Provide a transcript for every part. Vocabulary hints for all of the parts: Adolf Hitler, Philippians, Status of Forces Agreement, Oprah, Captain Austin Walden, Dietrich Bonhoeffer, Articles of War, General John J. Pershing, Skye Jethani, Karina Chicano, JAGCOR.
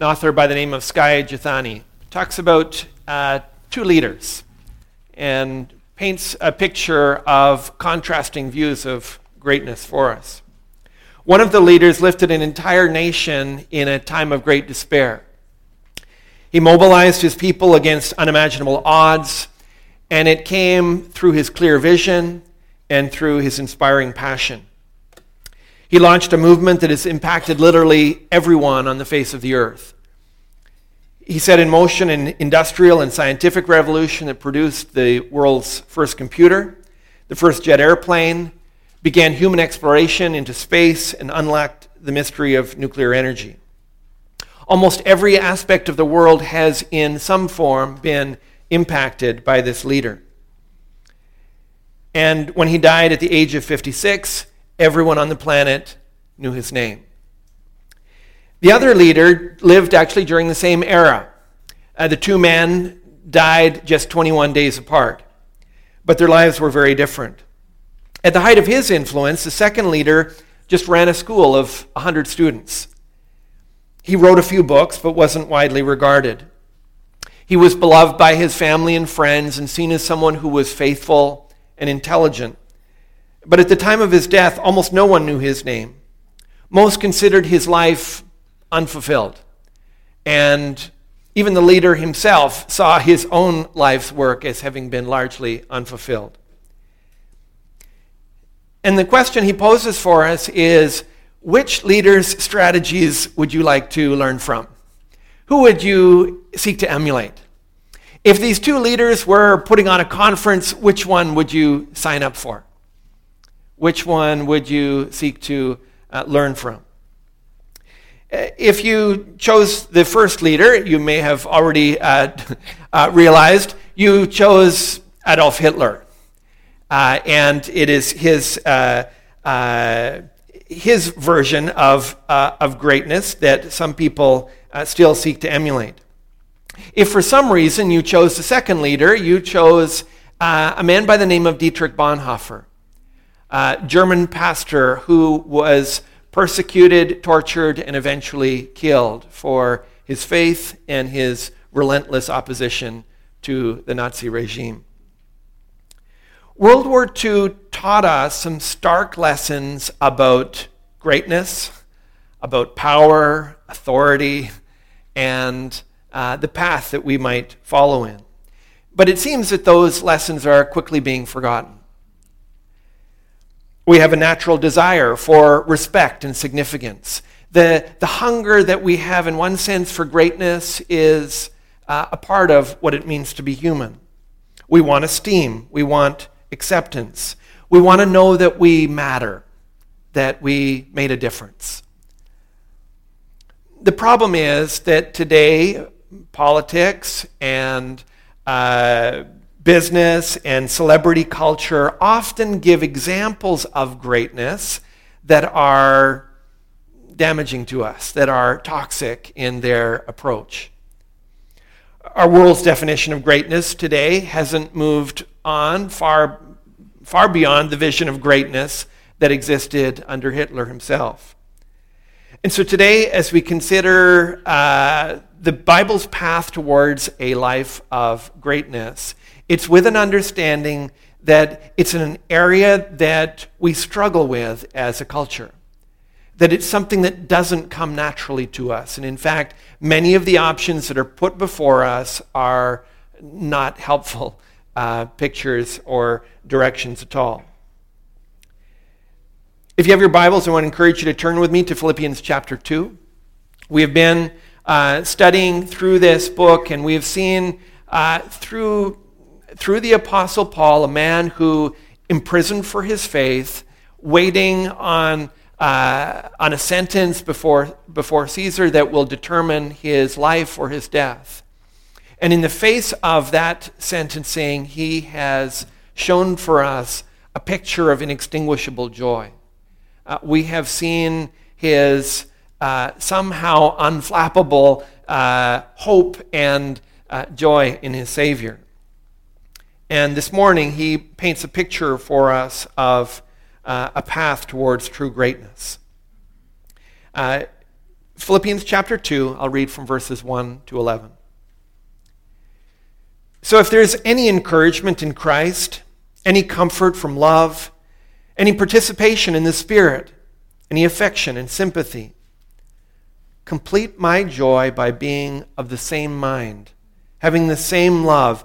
an author by the name of Skye Jethani, talks about two leaders and paints a picture of contrasting views of greatness for us. One of the leaders lifted an entire nation in a time of great despair. He mobilized his people against unimaginable odds, and it came through his clear vision and through his inspiring passion. He launched a movement that has impacted literally everyone on the face of the earth. He set in motion an industrial and scientific revolution that produced the world's first computer, the first jet airplane, began human exploration into space, and unlocked the mystery of nuclear energy. Almost every aspect of the world has, in some form, been impacted by this leader. And when he died at the age of 56, everyone on the planet knew his name. The other leader lived actually during the same era. The two men died just 21 days apart, but their lives were very different. At the height of his influence, the second leader just ran a school of 100 students. He wrote a few books, but wasn't widely regarded. He was beloved by his family and friends and seen as someone who was faithful and intelligent. But at the time of his death, almost no one knew his name. Most considered his life unfulfilled. And even the leader himself saw his own life's work as having been largely unfulfilled. And the question he poses for us is, which leader's strategies would you like to learn from? Who would you seek to emulate? If these two leaders were putting on a conference, which one would you sign up for? Which one would you seek to learn from? If you chose the first leader, you may have already realized you chose Adolf Hitler. And it is his version of greatness that some people still seek to emulate. If for some reason you chose the second leader, you chose a man by the name of Dietrich Bonhoeffer. German pastor who was persecuted, tortured, and eventually killed for his faith and his relentless opposition to the Nazi regime. World War II taught us some stark lessons about greatness, about power, authority, and the path that we might follow in. But it seems that those lessons are quickly being forgotten. We have a natural desire for respect and significance. The hunger that we have, in one sense, for greatness is a part of what it means to be human. We want esteem. We want acceptance. We want to know that we matter, that we made a difference. The problem is that today, politics and business and celebrity culture often give examples of greatness that are damaging to us, that are toxic in their approach. Our world's definition of greatness today hasn't moved on far beyond the vision of greatness that existed under Hitler himself. And so today, as we consider the Bible's path towards a life of greatness, it's with an understanding that it's an area that we struggle with as a culture, that it's something that doesn't come naturally to us. And in fact, many of the options that are put before us are not helpful pictures or directions at all. If you have your Bibles, I want to encourage you to turn with me to Philippians chapter 2. We have been studying through this book, and we have seen through the Apostle Paul, a man who, imprisoned for his faith, waiting on a sentence before Caesar that will determine his life or his death. And in the face of that sentencing, he has shown for us a picture of inextinguishable joy. We have seen his somehow unflappable hope and joy in his Savior. And this morning, he paints a picture for us of a path towards true greatness. Philippians chapter 2, I'll read from verses 1 to 11. So if there's any encouragement in Christ, any comfort from love, any participation in the Spirit, any affection and sympathy, complete my joy by being of the same mind, having the same love,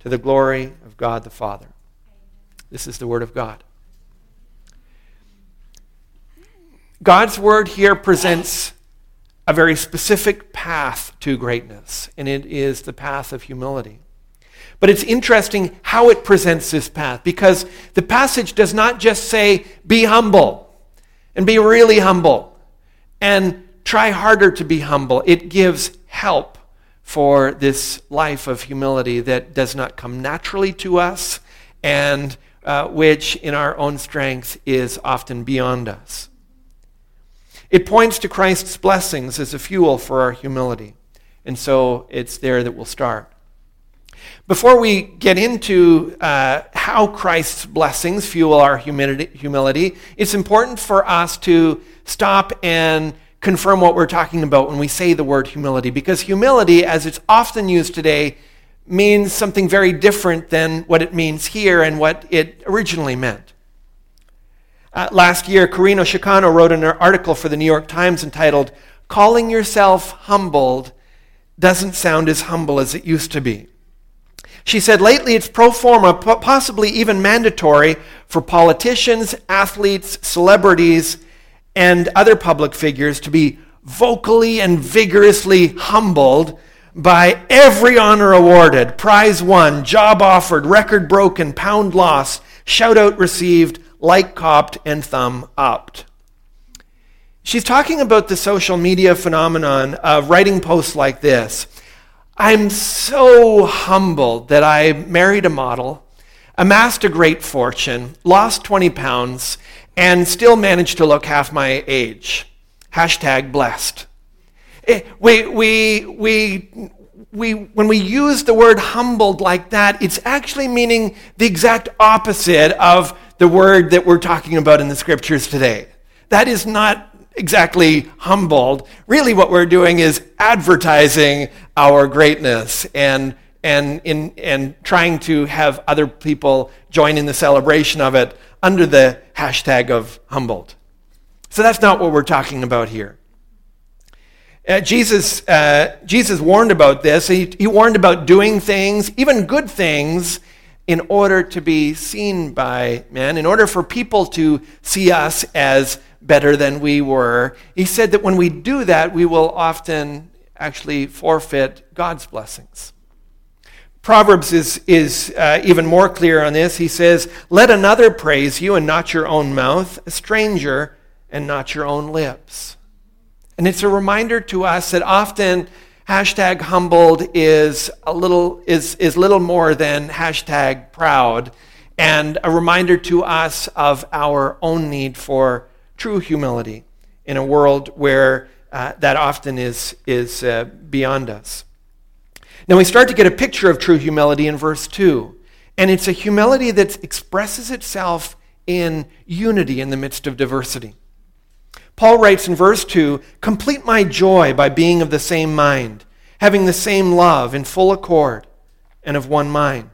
to the glory of God the Father. This is the Word of God. God's Word here presents a very specific path to greatness, and it is the path of humility. But it's interesting how it presents this path, because the passage does not just say, be humble, and be really humble, and try harder to be humble. It gives help for this life of humility that does not come naturally to us, and which in our own strength is often beyond us. It points to Christ's blessings as a fuel for our humility. And so it's there that we'll start. Before we get into how Christ's blessings fuel our humility, it's important for us to stop and confirm what we're talking about when we say the word humility. Because humility, as it's often used today, means something very different than what it means here and what it originally meant. Last year, Karina Chicano wrote an article for the New York Times entitled, "Calling Yourself Humbled Doesn't Sound as Humble as It Used to Be." She said, lately it's pro forma, possibly even mandatory, for politicians, athletes, celebrities, and other public figures to be vocally and vigorously humbled by every honor awarded, prize won, job offered, record broken, pound lost, shout out received, like copped, and thumb upped. She's talking about the social media phenomenon of writing posts like this. I'm so humbled that I married a model, amassed a great fortune, lost 20 pounds, and still managed to look half my age. Hashtag blessed. When we use the word humbled like that, it's actually meaning the exact opposite of the word that we're talking about in the scriptures today. That is not exactly humbled. Really what we're doing is advertising our greatness and trying to have other people join in the celebration of it under the hashtag of humbled. So that's not what we're talking about here. Jesus warned about this. He warned about doing things, even good things, in order to be seen by men, in order for people to see us as better than we were. He said that when we do that, we will often actually forfeit God's blessings. Proverbs is even more clear on this. He says, let another praise you and not your own mouth, a stranger and not your own lips. And it's a reminder to us that often hashtag humbled is little more than hashtag proud, and a reminder to us of our own need for true humility in a world where that often is beyond us. Now we start to get a picture of true humility in verse 2, and it's a humility that expresses itself in unity in the midst of diversity. Paul writes in verse 2, complete my joy by being of the same mind, having the same love in full accord and of one mind.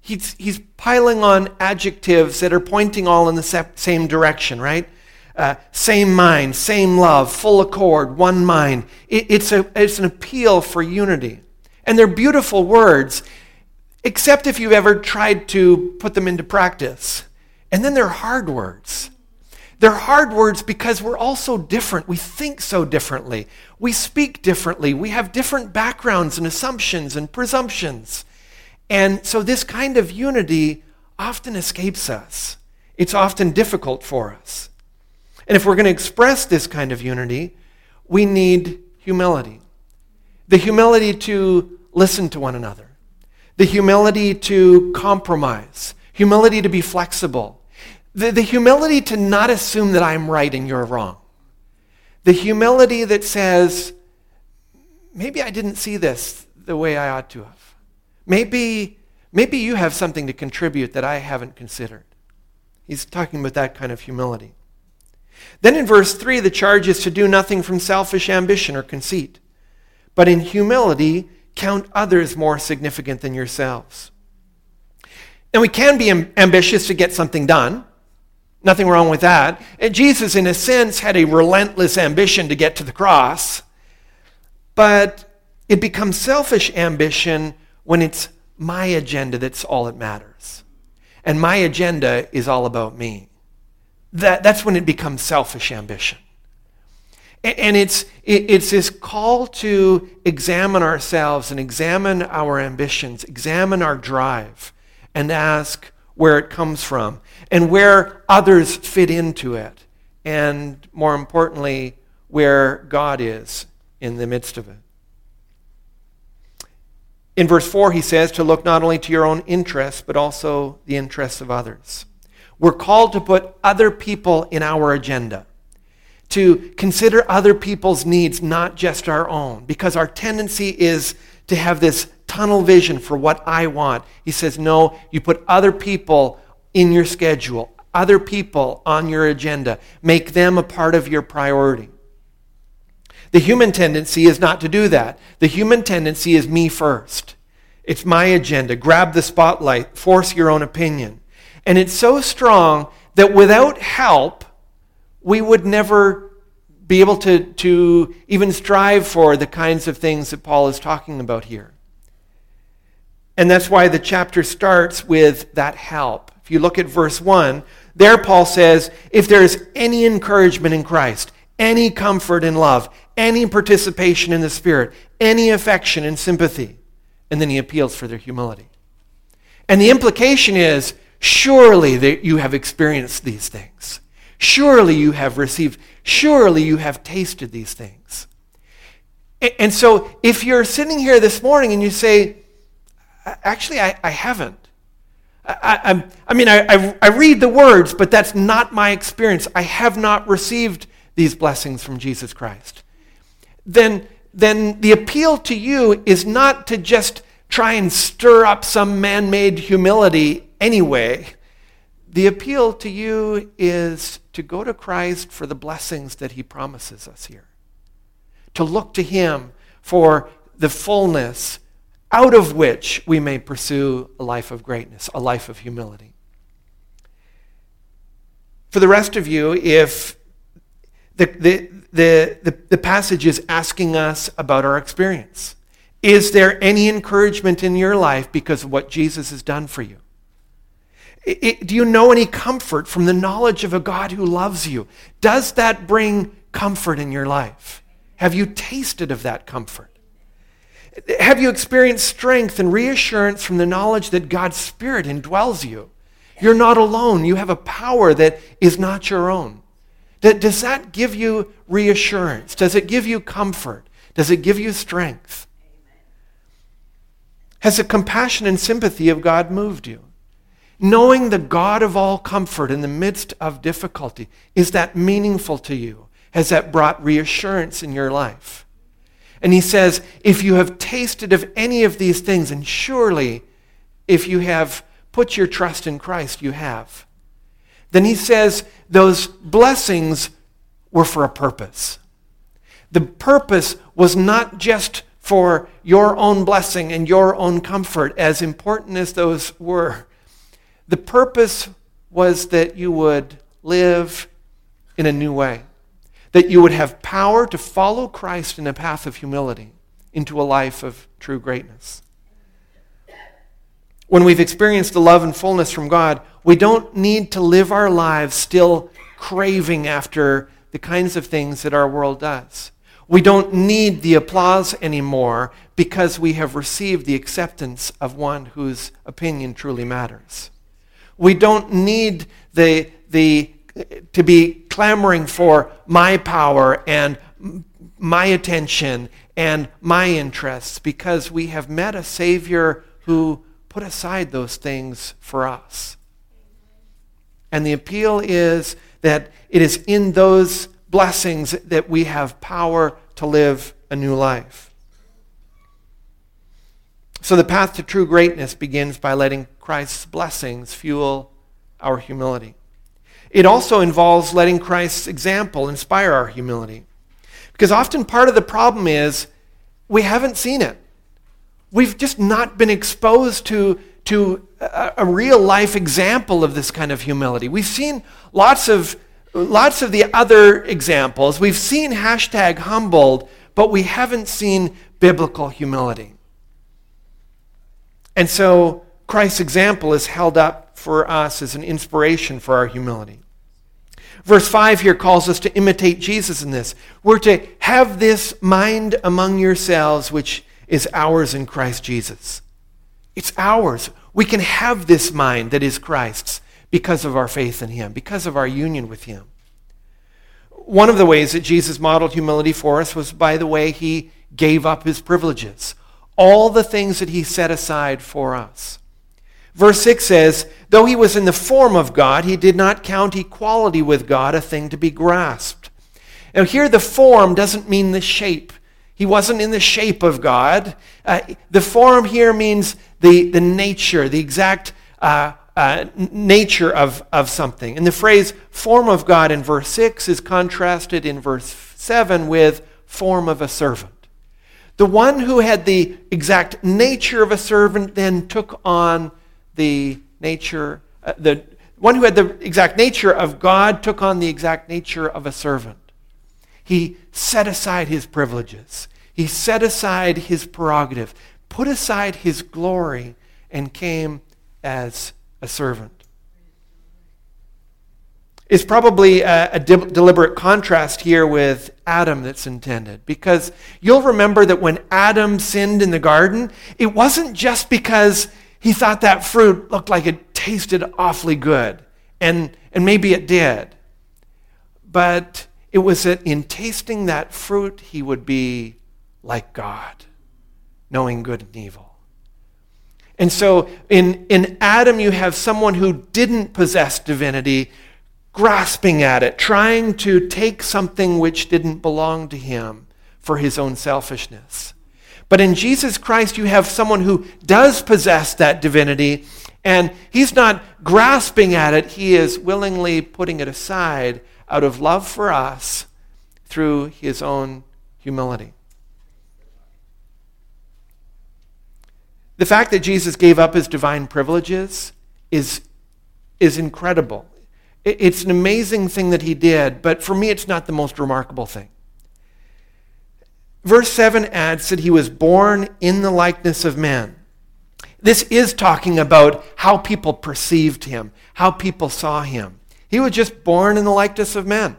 He's piling on adjectives that are pointing all in the same direction, right? Same mind, same love, full accord, one mind. It's an appeal for unity. And they're beautiful words, except if you've ever tried to put them into practice. And then they're hard words. They're hard words because we're all so different. We think so differently. We speak differently. We have different backgrounds and assumptions and presumptions. And so this kind of unity often escapes us. It's often difficult for us. And if we're going to express this kind of unity, we need humility. The humility to listen to one another. The humility to compromise. Humility to be flexible. The humility to not assume that I'm right and you're wrong. The humility that says, maybe I didn't see this the way I ought to have. Maybe you have something to contribute that I haven't considered. He's talking about that kind of humility. Then in verse 3, the charge is to do nothing from selfish ambition or conceit, but in humility count others more significant than yourselves. And we can be ambitious to get something done. Nothing wrong with that. And Jesus, in a sense, had a relentless ambition to get to the cross, but it becomes selfish ambition when it's my agenda that's all that matters. And my agenda is all about me. That's when it becomes selfish ambition. And it's this call to examine ourselves and examine our ambitions, examine our drive, and ask where it comes from and where others fit into it, and more importantly, where God is in the midst of it. In verse 4, he says to look not only to your own interests, but also the interests of others. We're called to put other people in our agenda, to consider other people's needs, not just our own, because our tendency is to have this tunnel vision for what I want. He says, no, you put other people in your schedule, other people on your agenda. Make them a part of your priority. The human tendency is not to do that. The human tendency is me first. It's my agenda. Grab the spotlight. Force your own opinion. And it's so strong that without help, we would never be able to even strive for the kinds of things that Paul is talking about here. And that's why the chapter starts with that help. If you look at verse 1, there Paul says, if there is any encouragement in Christ, any comfort in love, any participation in the Spirit, any affection and sympathy. And then he appeals for their humility. And the implication is, surely that you have experienced these things. Surely you have received. Surely you have tasted these things. And so if you're sitting here this morning and you say, actually, I haven't. I mean, I read the words, but that's not my experience. I have not received these blessings from Jesus Christ. Then the appeal to you is not to just try and stir up some man-made humility anyway. The appeal to you is to go to Christ for the blessings that he promises us here. To look to him for the fullness out of which we may pursue a life of greatness, a life of humility. For the rest of you, if the passage is asking us about our experience. Is there any encouragement in your life because of what Jesus has done for you? Do you know any comfort from the knowledge of a God who loves you? Does that bring comfort in your life? Have you tasted of that comfort? Have you experienced strength and reassurance from the knowledge that God's Spirit indwells you? You're not alone. You have a power that is not your own. Does that give you reassurance? Does it give you comfort? Does it give you strength? Has the compassion and sympathy of God moved you? Knowing the God of all comfort in the midst of difficulty, is that meaningful to you? Has that brought reassurance in your life? And he says, if you have tasted of any of these things, and surely if you have put your trust in Christ, you have. Then he says those blessings were for a purpose. The purpose was not just for your own blessing and your own comfort, as important as those were. The purpose was that you would live in a new way, that you would have power to follow Christ in a path of humility into a life of true greatness. When we've experienced the love and fullness from God, we don't need to live our lives still craving after the kinds of things that our world does. We don't need the applause anymore because we have received the acceptance of one whose opinion truly matters. We don't need to be clamoring for my power and my attention and my interests, because we have met a Savior who put aside those things for us. And the appeal is that it is in those blessings that we have power to live a new life. So the path to true greatness begins by letting Christ's blessings fuel our humility. It also involves letting Christ's example inspire our humility. Because often part of the problem is we haven't seen it. We've just not been exposed to a real life example of this kind of humility. We've seen lots of the other examples. We've seen #humbled, but we haven't seen biblical humility. And so Christ's example is held up for us as an inspiration for our humility. Verse 5 here calls us to imitate Jesus in this. We're to have this mind among yourselves, which is ours in Christ Jesus. It's ours. We can have this mind that is Christ's, because of our faith in him, because of our union with him. One of the ways that Jesus modeled humility for us was by the way he gave up his privileges, all the things that he set aside for us. Verse 6 says, though he was in the form of God, he did not count equality with God a thing to be grasped. Now here the form doesn't mean the shape. He wasn't in the shape of God. The form here means the nature, the exact nature of something. And the phrase form of God in verse 6 is contrasted in verse 7 with form of a servant. The one who had the exact nature of a servant then took on the nature, the one who had the exact nature of God took on the exact nature of a servant. He set aside his privileges. He set aside his prerogative, put aside his glory, and came as a servant. It's probably a deliberate contrast here with Adam that's intended, because you'll remember that when Adam sinned in the garden, it wasn't just because he thought that fruit looked like it tasted awfully good, and maybe it did, but it was that in tasting that fruit, he would be like God, knowing good and evil. And so in Adam, you have someone who didn't possess divinity, grasping at it, trying to take something which didn't belong to him for his own selfishness. But in Jesus Christ, you have someone who does possess that divinity, and he's not grasping at it. He is willingly putting it aside out of love for us through his own humility. The fact that Jesus gave up his divine privileges is incredible. It's an amazing thing that he did, but for me it's not the most remarkable thing. Verse 7 adds that he was born in the likeness of man. This is talking about how people perceived him, how people saw him. He was just born in the likeness of man.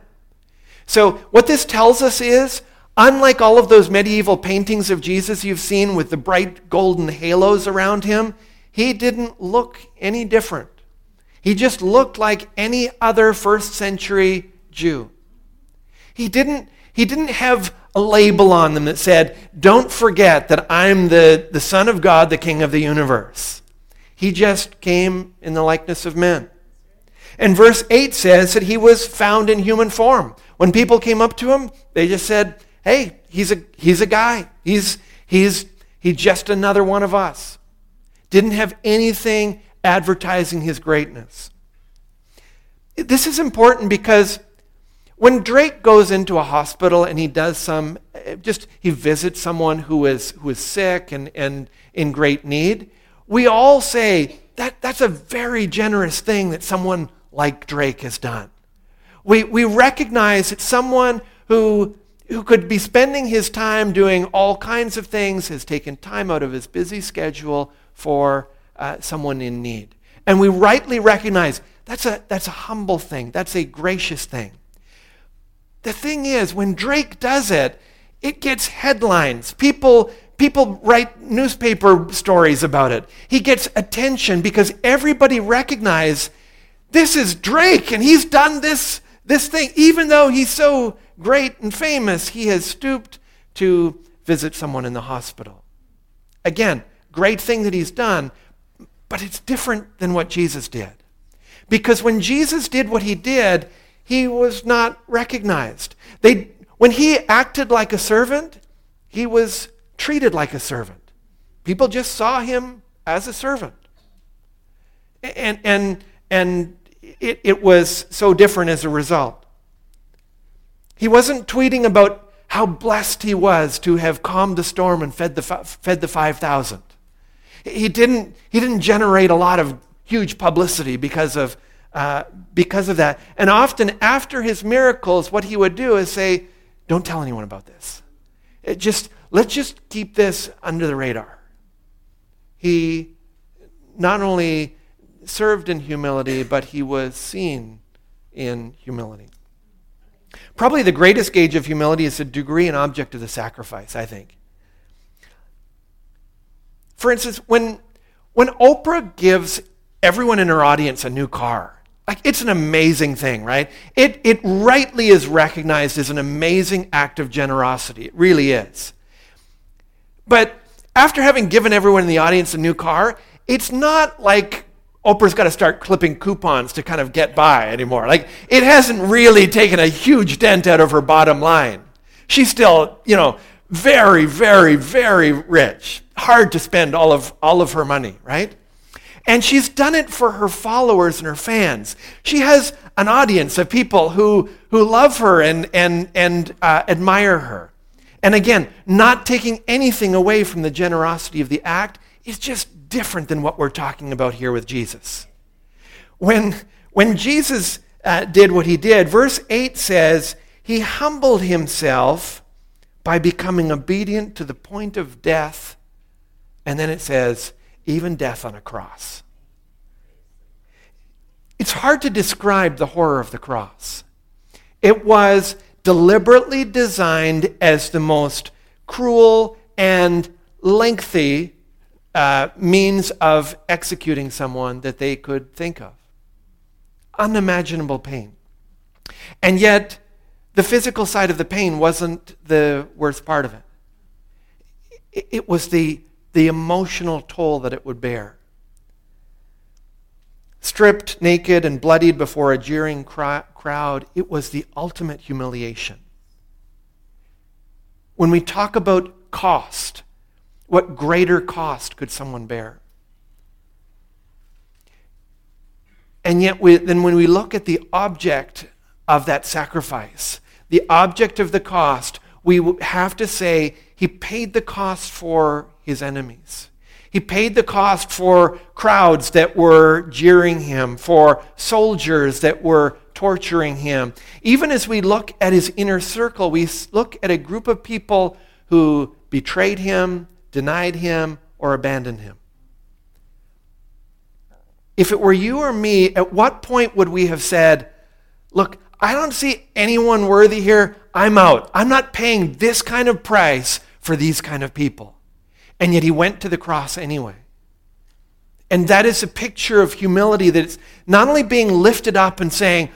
So what this tells us is, unlike all of those medieval paintings of Jesus you've seen with the bright golden halos around him, he didn't look any different. He just looked like any other first century Jew. He didn't have a label on them that said, don't forget that I'm the Son of God, the King of the universe. He just came in the likeness of men. And verse 8 says that he was found in human form. When people came up to him, they just said, hey, he's a guy. He's just another one of us. Didn't have anything advertising his greatness. This is important because when Drake goes into a hospital and he does he visits someone who is sick and in great need, we all say that's a very generous thing that someone like Drake has done. We recognize that someone who could be spending his time doing all kinds of things has taken time out of his busy schedule for someone in need. And we rightly recognize that's a humble thing. That's a gracious thing. The thing is, when Drake does it, it gets headlines. People write newspaper stories about it. He gets attention because everybody recognizes this is Drake and he's done this thing. Even though he's so great and famous, he has stooped to visit someone in the hospital. Again, great thing that he's done, but it's different than what Jesus did. Because when Jesus did what he did, he was not recognized. When he acted like a servant, he was treated like a servant. People just saw him as a servant. And it was so different as a result. He wasn't tweeting about how blessed he was to have calmed the storm and fed the 5,000. He didn't generate a lot of huge publicity because of that. And often after his miracles, what he would do is say, "Don't tell anyone about this. Let's just keep this under the radar." He not only served in humility, but he was seen in humility. Probably the greatest gauge of humility is the degree and object of the sacrifice, I think. For instance, when Oprah gives everyone in her audience a new car, like, it's an amazing thing, right? It rightly is recognized as an amazing act of generosity. It really is. But after having given everyone in the audience a new car, it's not like Oprah's got to start clipping coupons to kind of get by anymore. Like, it hasn't really taken a huge dent out of her bottom line. She's still, very, very, very rich. Hard to spend all of her money, right? And she's done it for her followers and her fans. She has an audience of people who love her and admire her. And again, not taking anything away from the generosity of the act, is just different than what we're talking about here with Jesus. When Jesus did what he did, verse 8 says, he humbled himself by becoming obedient to the point of death. And then it says, even death on a cross. It's hard to describe the horror of the cross. It was deliberately designed as the most cruel and lengthy means of executing someone that they could think of. Unimaginable pain. And yet, the physical side of the pain wasn't the worst part of it. It was the emotional toll that it would bear. Stripped, naked, and bloodied before a jeering crowd, it was the ultimate humiliation. When we talk about cost, what greater cost could someone bear? And yet, then when we look at the object of that sacrifice, the object of the cost, we have to say, he paid the cost for his enemies. He paid the cost for crowds that were jeering him, for soldiers that were torturing him. Even as we look at his inner circle, we look at a group of people who betrayed him, denied him, or abandoned him. If it were you or me, at what point would we have said, "Look, I don't see anyone worthy here. I'm out. I'm not paying this kind of price for these kind of people." And yet he went to the cross anyway. And that is a picture of humility, that it's not only being lifted up and saying,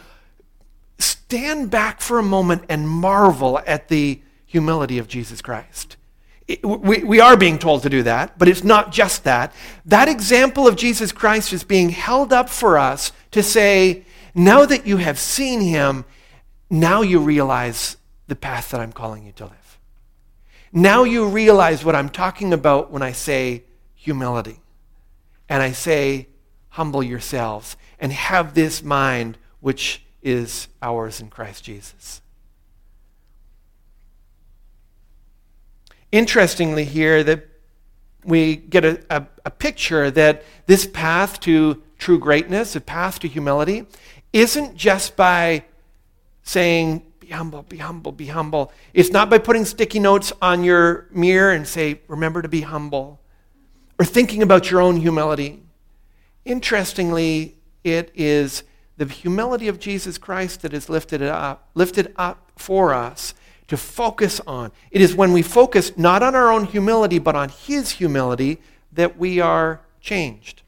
stand back for a moment and marvel at the humility of Jesus Christ. We are being told to do that, but it's not just that. That example of Jesus Christ is being held up for us to say, now that you have seen him, now you realize the path that I'm calling you to live. Now you realize what I'm talking about when I say humility. And I say, humble yourselves and have this mind which is ours in Christ Jesus. Interestingly here, that we get a picture that this path to true greatness, a path to humility, isn't just by saying, be humble, be humble, be humble. It's not by putting sticky notes on your mirror and say, remember to be humble, or thinking about your own humility. Interestingly, it is the humility of Jesus Christ that is lifted up for us to focus on. It is when we focus not on our own humility, but on his humility, that we are changed.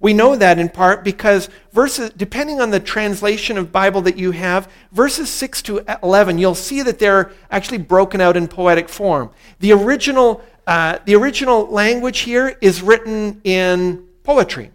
We know that in part because verses, depending on the translation of Bible that you have, verses 6 to 11, you'll see that they're actually broken out in poetic form. The original language here is written in poetry.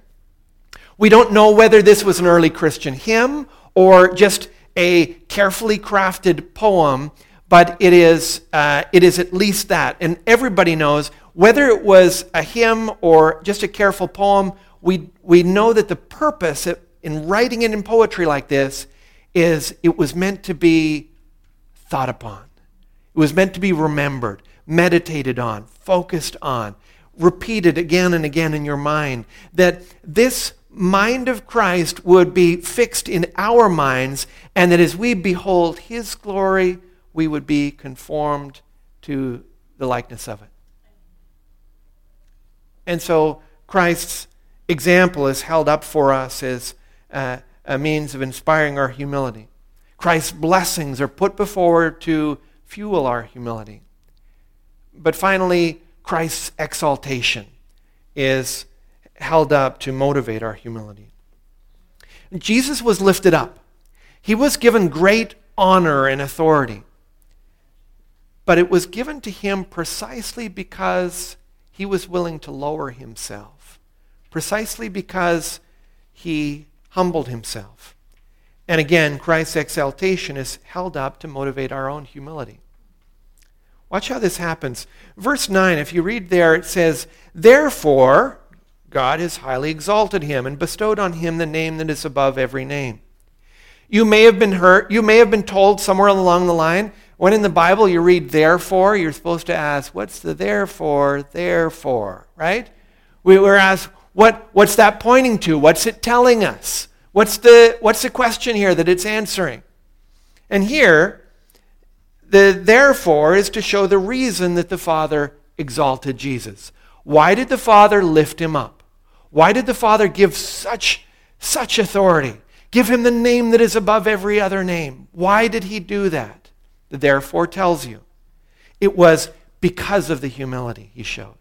We don't know whether this was an early Christian hymn or just a carefully crafted poem, but it is at least that. And everybody knows whether it was a hymn or just a careful poem. We know that the purpose in writing it in poetry like this is it was meant to be thought upon. It was meant to be remembered, meditated on, focused on, repeated again and again in your mind, that this mind of Christ would be fixed in our minds, and that as we behold his glory, we would be conformed to the likeness of it. And so Christ's example is held up for us as a means of inspiring our humility. Christ's blessings are put before to fuel our humility. But finally, Christ's exaltation is held up to motivate our humility. Jesus was lifted up. He was given great honor and authority. But it was given to him precisely because he was willing to lower himself. Precisely because he humbled himself. And again, Christ's exaltation is held up to motivate our own humility. Watch how this happens. Verse 9, if you read there, it says, therefore, God has highly exalted him and bestowed on him the name that is above every name. You may have been told somewhere along the line, when in the Bible you read therefore, you're supposed to ask, what's the therefore, right? We were asked, What's that pointing to? What's it telling us? What's the question here that it's answering? And here, the therefore is to show the reason that the Father exalted Jesus. Why did the Father lift him up? Why did the Father give such authority? Give him the name that is above every other name. Why did he do that? The therefore tells you. It was because of the humility he showed.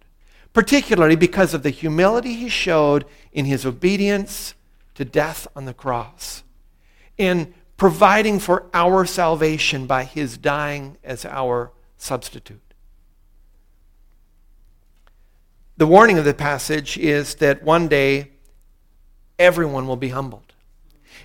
Particularly because of the humility he showed in his obedience to death on the cross, in providing for our salvation by his dying as our substitute. The warning of the passage is that one day everyone will be humbled.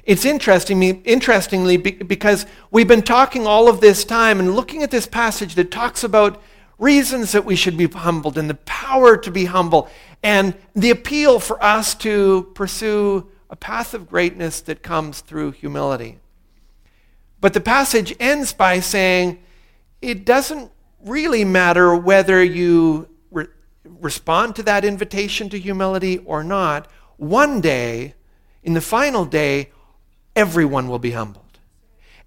It's interestingly, because we've been talking all of this time and looking at this passage that talks about reasons that we should be humbled and the power to be humble and the appeal for us to pursue a path of greatness that comes through humility. But the passage ends by saying it doesn't really matter whether you respond to that invitation to humility or not. One day, in the final day, everyone will be humbled.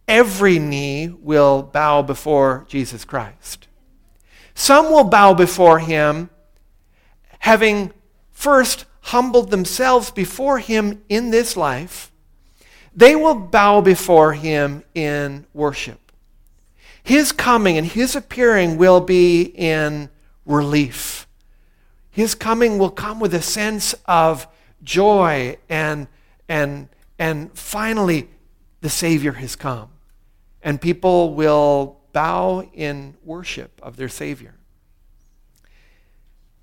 Every knee will bow before Jesus Christ. Some will bow before him, having first humbled themselves before him in this life. They will bow before him in worship. His coming and his appearing will be in relief. His coming will come with a sense of joy and finally the Savior has come. And people will bow in worship of their Savior.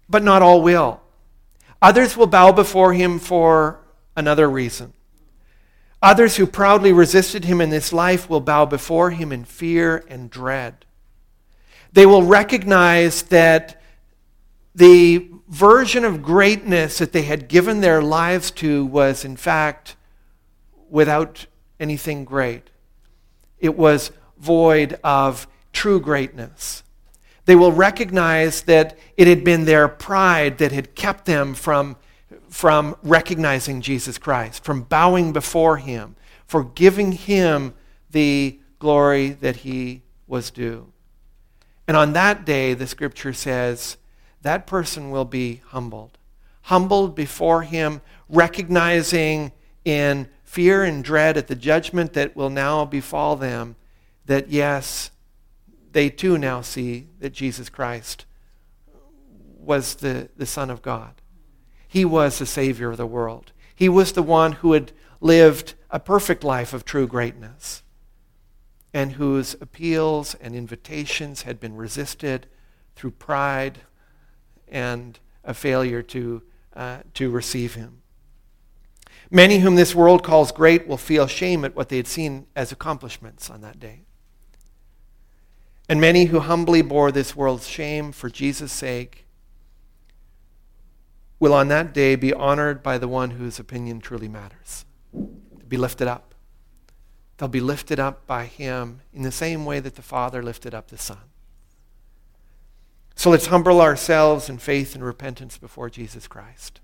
But not all will. Others will bow before him for another reason. Others who proudly resisted him in this life will bow before him in fear and dread. They will recognize that the version of greatness that they had given their lives to was, in fact, without anything great. It was void of true greatness. They will recognize that it had been their pride that had kept them from recognizing Jesus Christ, from bowing before him, for giving him the glory that he was due. And on that day, the scripture says, that person will be humbled. Humbled before him, recognizing in fear and dread at the judgment that will now befall them, that yes, they too now see that Jesus Christ was the Son of God. He was the Savior of the world. He was the one who had lived a perfect life of true greatness and whose appeals and invitations had been resisted through pride and a failure to receive him. Many whom this world calls great will feel shame at what they had seen as accomplishments on that day. And many who humbly bore this world's shame for Jesus' sake will on that day be honored by the one whose opinion truly matters. They'll be lifted up. They'll be lifted up by him in the same way that the Father lifted up the Son. So let's humble ourselves in faith and repentance before Jesus Christ.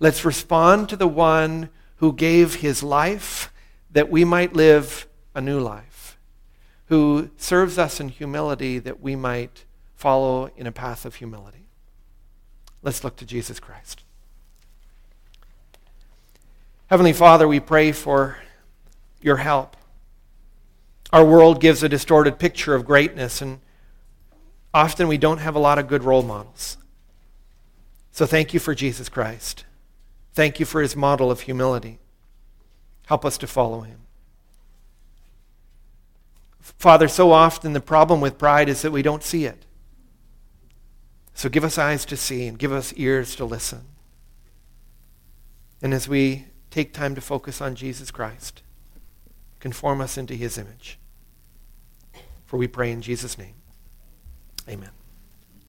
Let's respond to the one who gave his life that we might live a new life, who serves us in humility that we might follow in a path of humility. Let's look to Jesus Christ. Heavenly Father, we pray for your help. Our world gives a distorted picture of greatness, and often we don't have a lot of good role models. So thank you for Jesus Christ. Thank you for his model of humility. Help us to follow him. Father, so often the problem with pride is that we don't see it. So give us eyes to see and give us ears to listen. And as we take time to focus on Jesus Christ, conform us into his image. For we pray in Jesus' name. Amen.